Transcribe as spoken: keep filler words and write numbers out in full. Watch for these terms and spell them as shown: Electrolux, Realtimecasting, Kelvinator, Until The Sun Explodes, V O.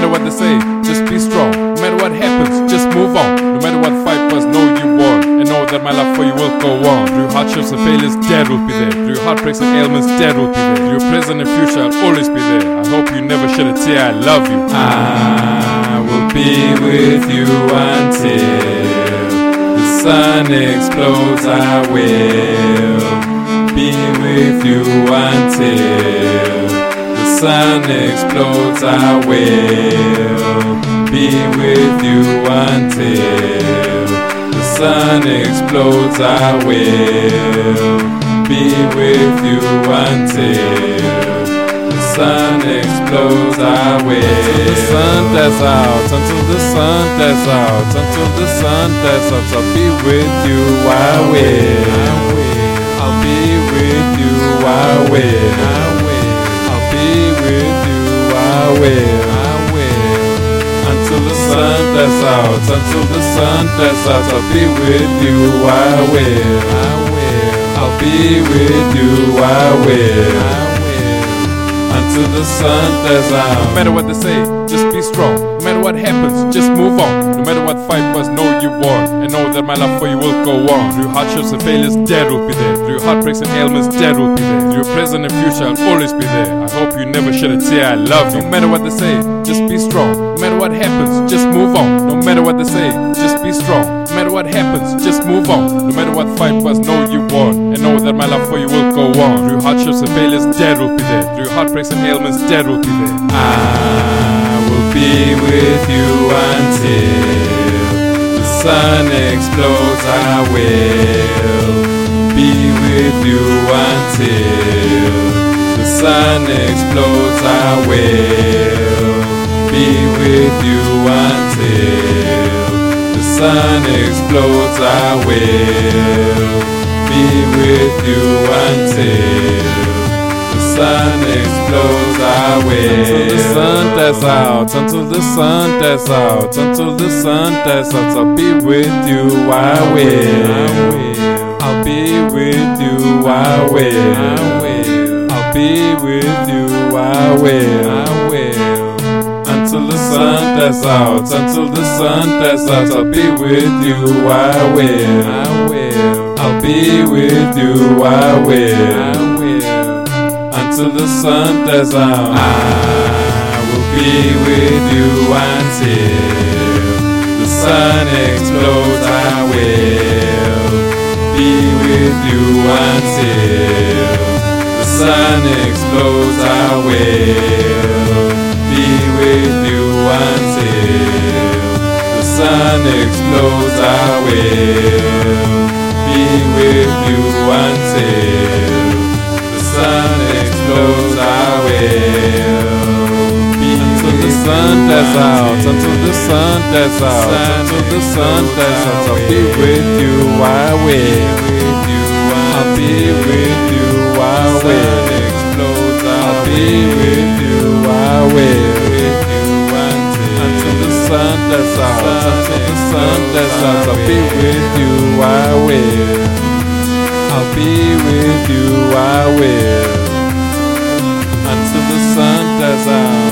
matter what they say, just be strong. No matter what happens, just move on. No matter what fight was, know you won. And know that my love for you will go on. Through hardships and failures, Dad will be there. Through heartbreaks and ailments, Dad will be there. Through your present and future, I'll always be there. I hope you never shed a tear, I love you. I will be with you until the sun explodes, I will be with you until the sun explodes. I will be with you until the sun explodes. I will be with you until the sun explodes. I will. Until the sun dies out. Until the sun dies out. Until the sun dies out. I'll be with you. I will. I'll be with you, I will. I will. I'll be with you, I will. I will. Until the sun dies out, until the sun dies out, I'll be with you, I will. I will. I'll be with you, I will. I will. Until the sun dies out. No matter what they say, just be strong. No matter what happens, just move on. No matter what fight was, know you won. And know that my love for you will go on. Through hardships and failures, Dad will be there. Through heartbreaks and ailments, Dad will be there. Through your present and future, I'll always be there. I hope you never shed a tear, I love you. No matter what they say, just be strong. No matter what happens, just move on. No matter what they say, just be strong. No matter what happens, just move on. No matter what fight was, know you won. And know that my love for you will go on. Through hardships and failures, Dad will be there. Through heartbreaks and ailments, Dad will be there. I will be with you until the sun explodes. I will be with you until the sun explodes. I will be with you until the sun explodes. I will be with you until the sun explodes, I will. Until the sun dies out, until the sun dies out, until the sun dies out, I'll be with you, I will. I'll be with you, I will. I'll be with you, I will. Until the sun dies out, until the sun dies out, I'll be with you, I will. I'll be with you, I will. Until the sun dies out, I will be with you until the sun explodes. I will be with you until the sun explodes. I will be with you until the sun explodes. I will be with you until the sun explodes. I will be until the sun dies out, until the sun dies out, until the sun dies out, I'll be with you, I will. I'll be with you, I will. I'll be with you, I will. Until the sun dies out, until the sun dies out, I'll be with you, I will. I'll be with you, I will. Until the sun dies out.